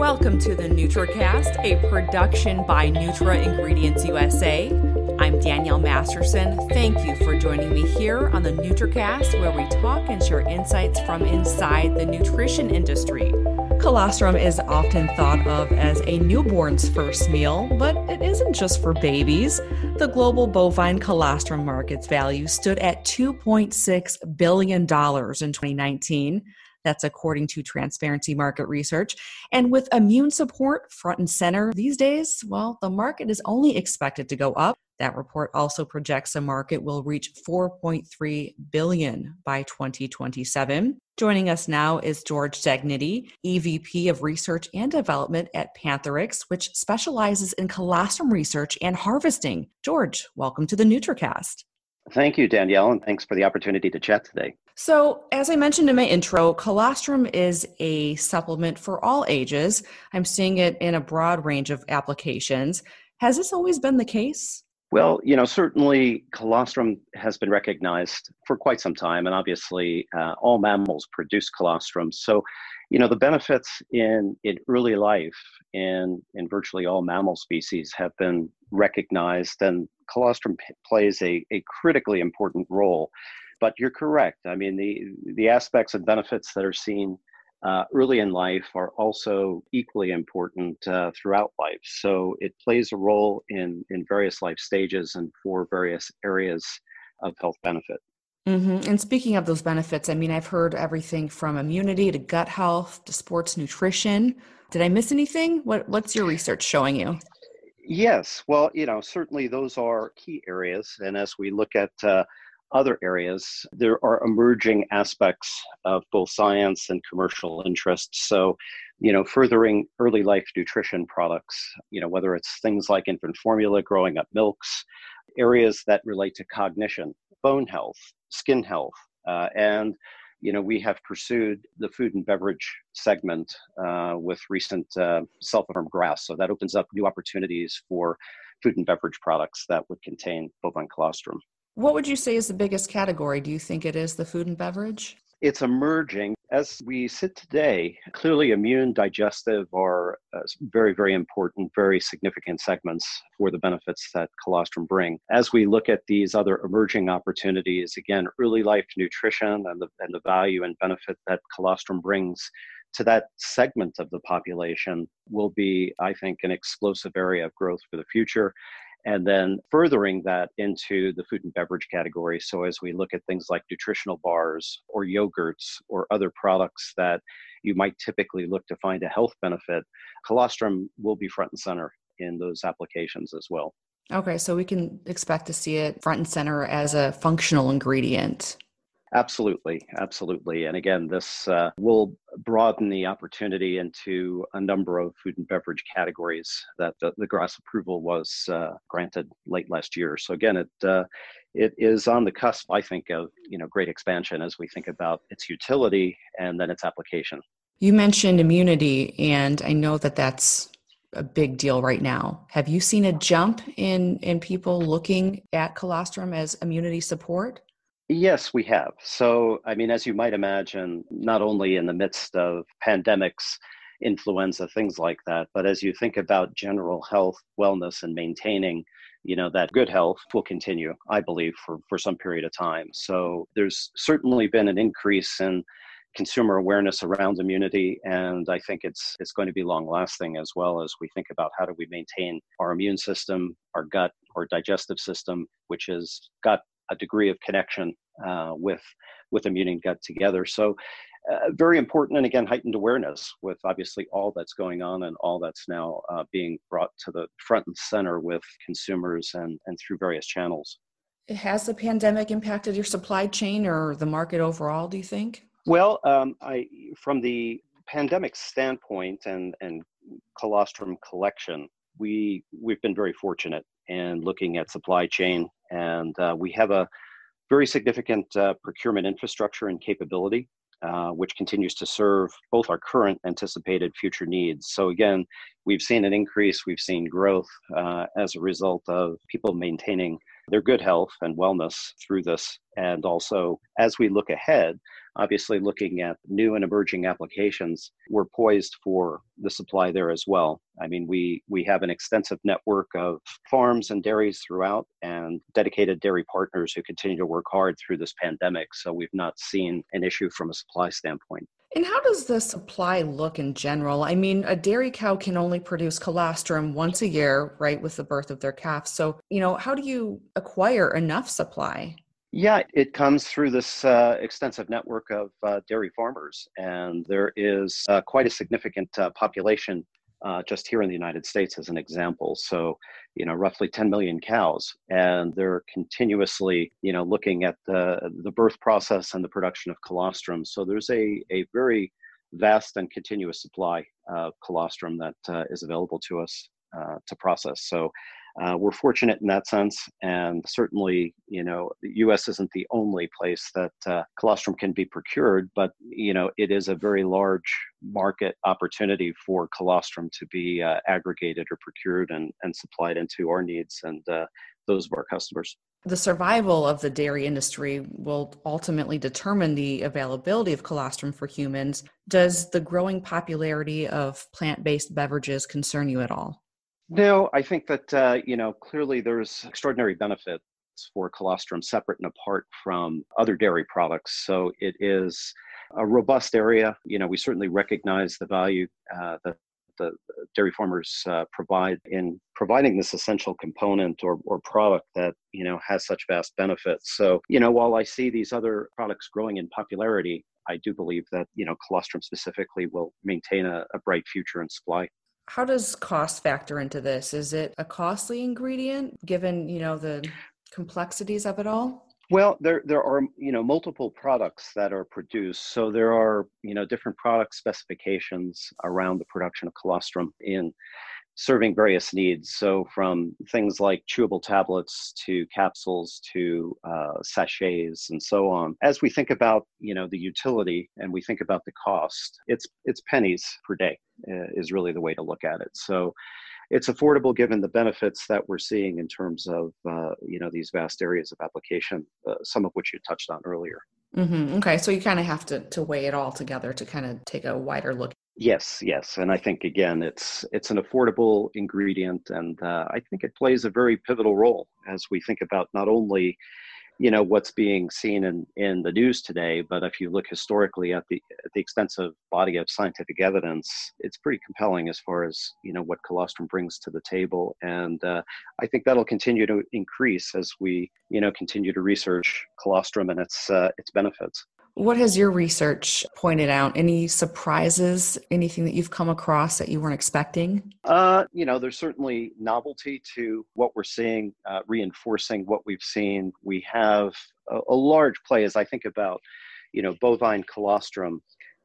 Welcome to the NutraCast, a production by Nutra Ingredients USA. I'm Danielle Masterson. Thank you for joining me here on the NutraCast, where we talk and share insights from inside the nutrition industry. Colostrum is often thought of as a newborn's first meal, but it isn't just for babies. The global bovine colostrum market's value stood at $2.6 billion in 2019. That's according to Transparency Market Research. And with immune support front and center these days, well, the market is only expected to go up. That report also projects the market will reach $4.3 billion by 2027. Joining us now is George Sagnetti, EVP of Research and Development at PanTheryx, which specializes in colostrum research and harvesting. George, welcome to the NutraCast. Thank you, Danielle, and thanks for the opportunity to chat today. So, as I mentioned in my intro, colostrum is a supplement for all ages. I'm seeing it in a broad range of applications. Has this always been the case? Well, certainly colostrum has been recognized for quite some time, and obviously all mammals produce colostrum. So, the benefits in early life in virtually all mammal species have been recognized, and colostrum plays a critically important role. But you're correct. I mean, the aspects and benefits that are seen early in life are also equally important throughout life. So it plays a role in various life stages and for various areas of health benefit. Mm-hmm. And speaking of those benefits, I mean, I've heard everything from immunity to gut health to sports nutrition. Did I miss anything? What's your research showing you? Yes. Well, certainly those are key areas. And as we look at other areas, there are emerging aspects of both science and commercial interests. So, furthering early life nutrition products, whether it's things like infant formula, growing up milks, areas that relate to cognition, bone health, skin health. And, we have pursued the food and beverage segment with recent self-affirmed GRAS. So that opens up new opportunities for food and beverage products that would contain bovine colostrum. What would you say is the biggest category? Do you think it is the food and beverage? It's emerging. As we sit today, clearly immune, digestive are very, very important, very significant segments for the benefits that colostrum bring. As we look at these other emerging opportunities, again, early life nutrition and the value and benefit that colostrum brings to that segment of the population will be, I think, an explosive area of growth for the future. And then furthering that into the food and beverage category. So as we look at things like nutritional bars or yogurts or other products that you might typically look to find a health benefit, colostrum will be front and center in those applications as well. Okay, so we can expect to see it front and center as a functional ingredient. Absolutely, absolutely. And again, this will broaden the opportunity into a number of food and beverage categories that the GRAS approval was granted late last year. So again, it is on the cusp, I think, of great expansion as we think about its utility and then its application. You mentioned immunity, and I know that that's a big deal right now. Have you seen a jump in people looking at colostrum as immunity support? Yes, we have. So, as you might imagine, not only in the midst of pandemics, influenza, things like that, but as you think about general health, wellness, and maintaining, that good health will continue, I believe, for some period of time. So there's certainly been an increase in consumer awareness around immunity, and I think it's going to be long-lasting as well as we think about how do we maintain our immune system, our gut, our digestive system, which has got a degree of connection with immune and gut together. So very important, and again, heightened awareness with obviously all that's going on and all that's now being brought to the front and center with consumers and through various channels. Has the pandemic impacted your supply chain or the market overall, do you think? Well, from the pandemic standpoint and colostrum collection, we've been very fortunate in looking at supply chain. And we have a very significant procurement infrastructure and capability, which continues to serve both our current anticipated future needs. So again, we've seen an increase, we've seen growth as a result of people maintaining their good health and wellness through this And also, as we look ahead, obviously looking at new and emerging applications, we're poised for the supply there as well. I mean, we have an extensive network of farms and dairies throughout and dedicated dairy partners who continue to work hard through this pandemic. So we've not seen an issue from a supply standpoint. And how does the supply look in general? I mean, a dairy cow can only produce colostrum once a year, right, with the birth of their calf. So, you know, how do you acquire enough supply? Yeah, it comes through this extensive network of dairy farmers, and there is quite a significant population just here in the United States as an example. So, you know, roughly 10 million cows, and they're continuously, you know, looking at the birth process and the production of colostrum. So there's a very vast and continuous supply of colostrum that is available to us to process. So we're fortunate in that sense, and certainly, you know, the U.S. isn't the only place that colostrum can be procured, but, you know, it is a very large market opportunity for colostrum to be aggregated or procured and supplied into our needs and those of our customers. The survival of the dairy industry will ultimately determine the availability of colostrum for humans. Does the growing popularity of plant-based beverages concern you at all? No, I think that, you know, clearly there's extraordinary benefits for colostrum separate and apart from other dairy products. So it is a robust area. You know, we certainly recognize the value that the dairy farmers provide in providing this essential component or product that, you know, has such vast benefits. So, you know, while I see these other products growing in popularity, I do believe that, you know, colostrum specifically will maintain a bright future in supply. How does cost factor into this? Is it a costly ingredient given, you know, the complexities of it all? Well, there are, you know, multiple products that are produced. So there are, you know, different product specifications around the production of colostrum in serving various needs. So from things like chewable tablets to capsules to sachets and so on. As we think about, you know, the utility and we think about the cost, it's pennies per day is really the way to look at it. So it's affordable given the benefits that we're seeing in terms of, you know, these vast areas of application, some of which you touched on earlier. Mm-hmm. Okay. So you kind of have to weigh it all together to kind of take a wider look. Yes. And I think, again, it's an affordable ingredient. And I think it plays a very pivotal role as we think about not only, you know, what's being seen in the news today, but if you look historically at the extensive body of scientific evidence, it's pretty compelling as far as, you know, what colostrum brings to the table. And I think that'll continue to increase as we, you know, continue to research colostrum and its benefits. What has your research pointed out? Any surprises, anything that you've come across that you weren't expecting? You know, there's certainly novelty to what we're seeing, reinforcing what we've seen. We have a large play as I think about, you know, bovine colostrum.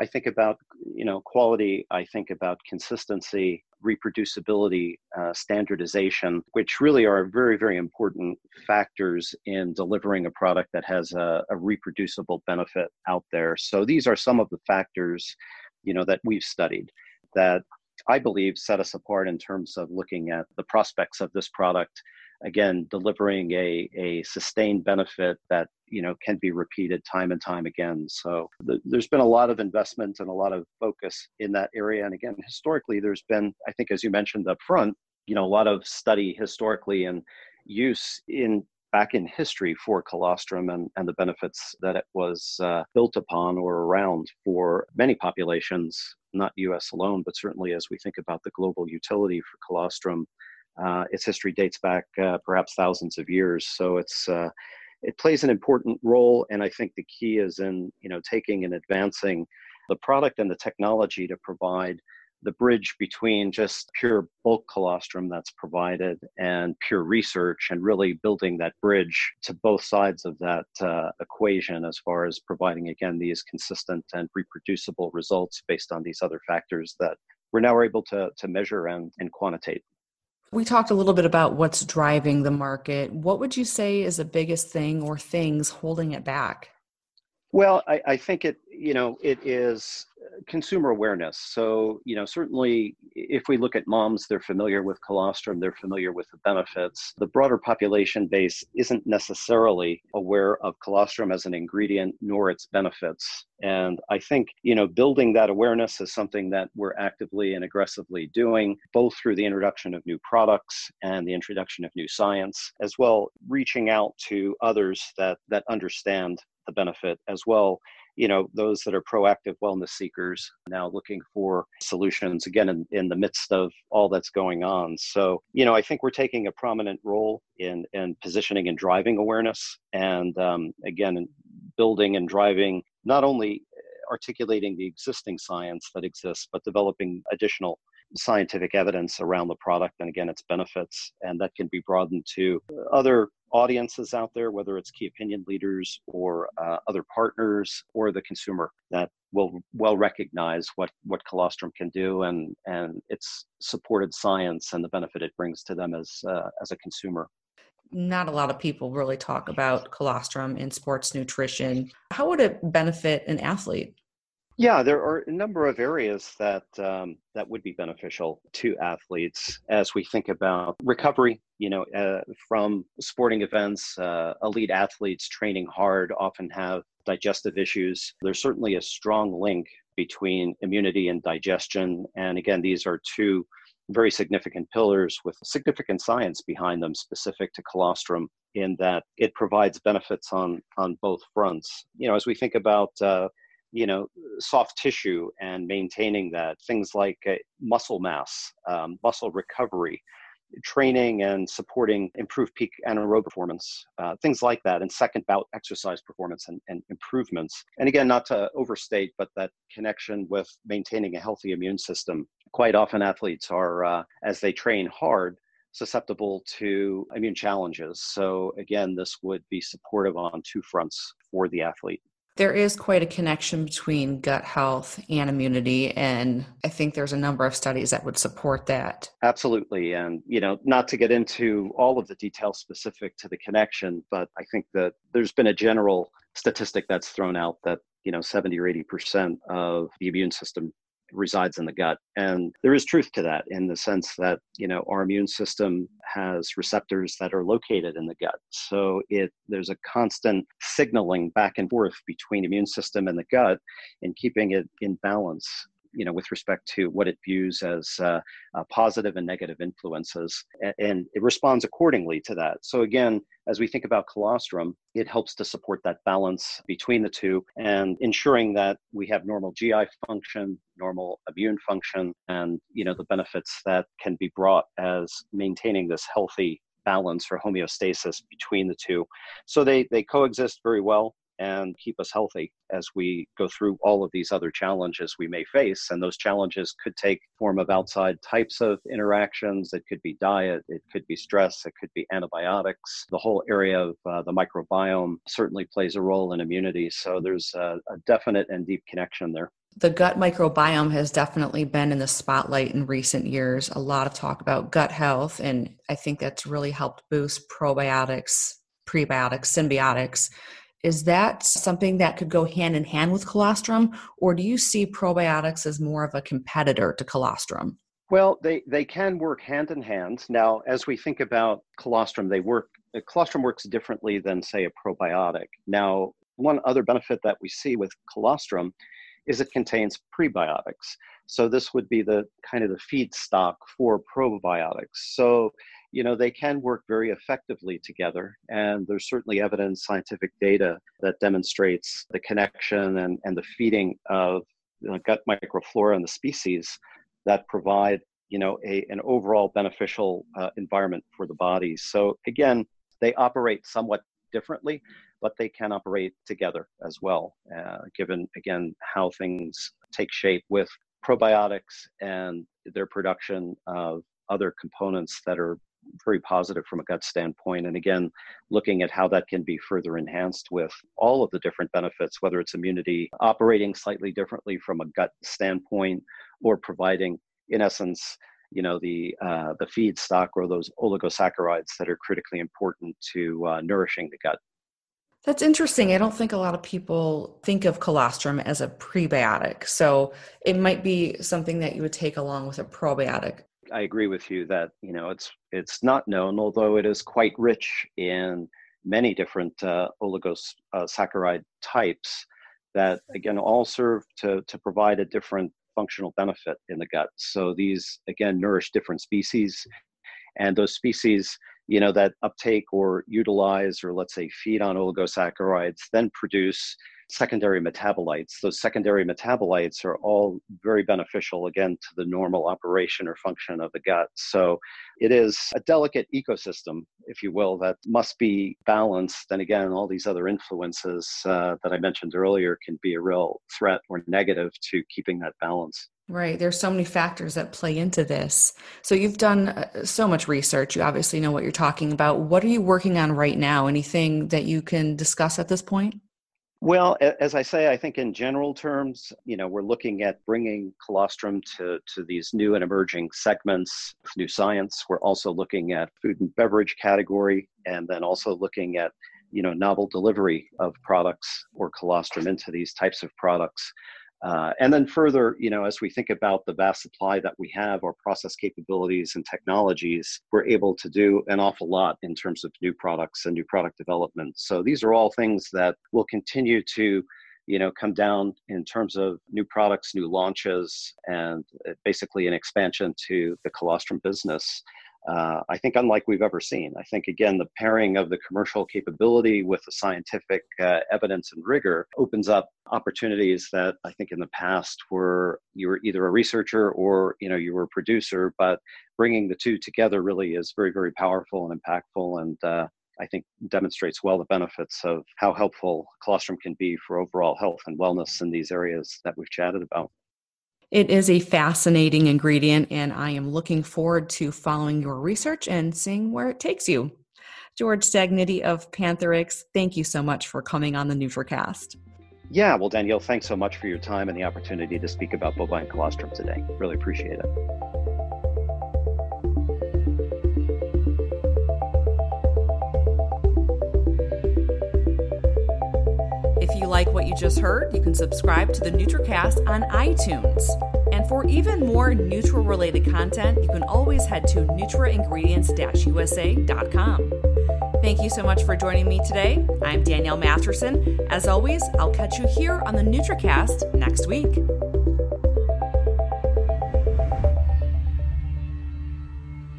I think about, you know, quality. I think about consistency, reproducibility, standardization, which really are very, very important factors in delivering a product that has a reproducible benefit out there. So these are some of the factors, you know, that we've studied that I believe set us apart in terms of looking at the prospects of this product. Again, delivering a sustained benefit that, you know, can be repeated time and time again. So there's been a lot of investment and a lot of focus in that area. And again, historically, there's been, I think, as you mentioned up front, you know, a lot of study historically and use in back in history for colostrum and the benefits that it was built upon or around for many populations, not US alone, but certainly as we think about the global utility for colostrum. Its history dates back perhaps thousands of years, so it plays an important role, and I think the key is in, you know, taking and advancing the product and the technology to provide the bridge between just pure bulk colostrum that's provided and pure research, and really building that bridge to both sides of that equation as far as providing, again, these consistent and reproducible results based on these other factors that we're now able to measure and quantitate. We talked a little bit about what's driving the market. What would you say is the biggest thing or things holding it back? Well, I think it is consumer awareness. So, certainly if we look at moms, they're familiar with colostrum, they're familiar with the benefits. The broader population base isn't necessarily aware of colostrum as an ingredient, nor its benefits. And I think, building that awareness is something that we're actively and aggressively doing, both through the introduction of new products and the introduction of new science, as well reaching out to others that understand the benefit as well. Those that are proactive wellness seekers now looking for solutions, again, in the midst of all that's going on. So, I think we're taking a prominent role in positioning and driving awareness, and again, building and driving, not only articulating the existing science that exists, but developing additional scientific evidence around the product and, again, its benefits. And that can be broadened to other audiences out there, whether it's key opinion leaders or other partners or the consumer that will well recognize what colostrum can do and its supported science and the benefit it brings to them as a consumer. Not a lot of people really talk about colostrum in sports nutrition. How would it benefit an athlete? Yeah, there are a number of areas that would be beneficial to athletes as we think about recovery, from sporting events. Elite athletes training hard often have digestive issues. There's certainly a strong link between immunity and digestion. And again, these are two very significant pillars with significant science behind them specific to colostrum, in that it provides benefits on both fronts. As we think about soft tissue and maintaining that, things like muscle mass, muscle recovery, training and supporting improved peak anaerobic performance, things like that, and second bout exercise performance and improvements. And again, not to overstate, but that connection with maintaining a healthy immune system. Quite often athletes are, as they train hard, susceptible to immune challenges. So again, this would be supportive on two fronts for the athlete. There is quite a connection between gut health and immunity, and I think there's a number of studies that would support that. Absolutely. And, not to get into all of the details specific to the connection, but I think that there's been a general statistic that's thrown out that, 70 or 80% of the immune system resides in the gut. And there is truth to that, in the sense that, our immune system has receptors that are located in the gut. So there's a constant signaling back and forth between immune system and the gut, and keeping it in balance, with respect to what it views as positive and negative influences. And it responds accordingly to that. So again, as we think about colostrum, it helps to support that balance between the two and ensuring that we have normal GI function, normal immune function, and, the benefits that can be brought as maintaining this healthy balance or homeostasis between the two. So they coexist very well and keep us healthy as we go through all of these other challenges we may face. And those challenges could take form of outside types of interactions. It could be diet, it could be stress, it could be antibiotics. The whole area of the microbiome certainly plays a role in immunity. So there's a definite and deep connection there. The gut microbiome has definitely been in the spotlight in recent years. A lot of talk about gut health, and I think that's really helped boost probiotics, prebiotics, symbiotics. Is that something that could go hand in hand with colostrum, or do you see probiotics as more of a competitor to colostrum? Well, they can work hand in hand. Now, as we think about colostrum, colostrum works differently than, say, a probiotic. Now, one other benefit that we see with colostrum is it contains prebiotics. So this would be the kind of the feedstock for probiotics. So, they can work very effectively together. And there's certainly evidence, scientific data, that demonstrates the connection and the feeding of gut microflora and the species that provide, an overall beneficial environment for the body. So again, they operate somewhat differently, but they can operate together as well, given, again, how things take shape with probiotics and their production of other components that are very positive from a gut standpoint. And again, looking at how that can be further enhanced with all of the different benefits, whether it's immunity operating slightly differently from a gut standpoint, or providing, in essence, the feedstock or those oligosaccharides that are critically important to nourishing the gut. That's interesting. I don't think a lot of people think of colostrum as a prebiotic. So it might be something that you would take along with a probiotic. I agree with you that, you know, it's not known, although it is quite rich in many different oligosaccharide types that, again, all serve to provide a different functional benefit in the gut. So these, again, nourish different species, and those species, you know, that uptake or utilize, or let's say feed on oligosaccharides, then produce secondary metabolites. Those secondary metabolites are all very beneficial, again, to the normal operation or function of the gut. So it is a delicate ecosystem, if you will, that must be balanced. And again, all these other influences that I mentioned earlier can be a real threat or negative to keeping that balance. Right. There's so many factors that play into this. So you've done so much research. You obviously know what you're talking about. What are you working on right now? Anything that you can discuss at this point? Well, as I say, I think in general terms, you know, we're looking at bringing colostrum to these new and emerging segments of new science. We're also looking at food and beverage category, and then also looking at, you know, novel delivery of products or colostrum into these types of products. And then further, you know, as we think about the vast supply that we have, our process capabilities and technologies, we're able to do an awful lot in terms of new products and new product development. So these are all things that will continue to, you know, come down in terms of new products, new launches, and basically an expansion to the colostrum business. I think unlike we've ever seen. I think, again, the pairing of the commercial capability with the scientific evidence and rigor opens up opportunities that I think in the past were, you were either a researcher or, you know, you were a producer, but bringing the two together really is very, very powerful and impactful, and I think demonstrates well the benefits of how helpful colostrum can be for overall health and wellness in these areas that we've chatted about. It is a fascinating ingredient, and I am looking forward to following your research and seeing where it takes you. George Sagnetti of PanTheryx, thank you so much for coming on the NutraCast. Yeah, well, Danielle, thanks so much for your time and the opportunity to speak about bovine colostrum today. Really appreciate it. Like what you just heard, you can subscribe to the NutraCast on iTunes. And for even more Nutra-related content, you can always head to NutraIngredients-USA.com. Thank you so much for joining me today. I'm Danielle Masterson. As always, I'll catch you here on the NutraCast next week.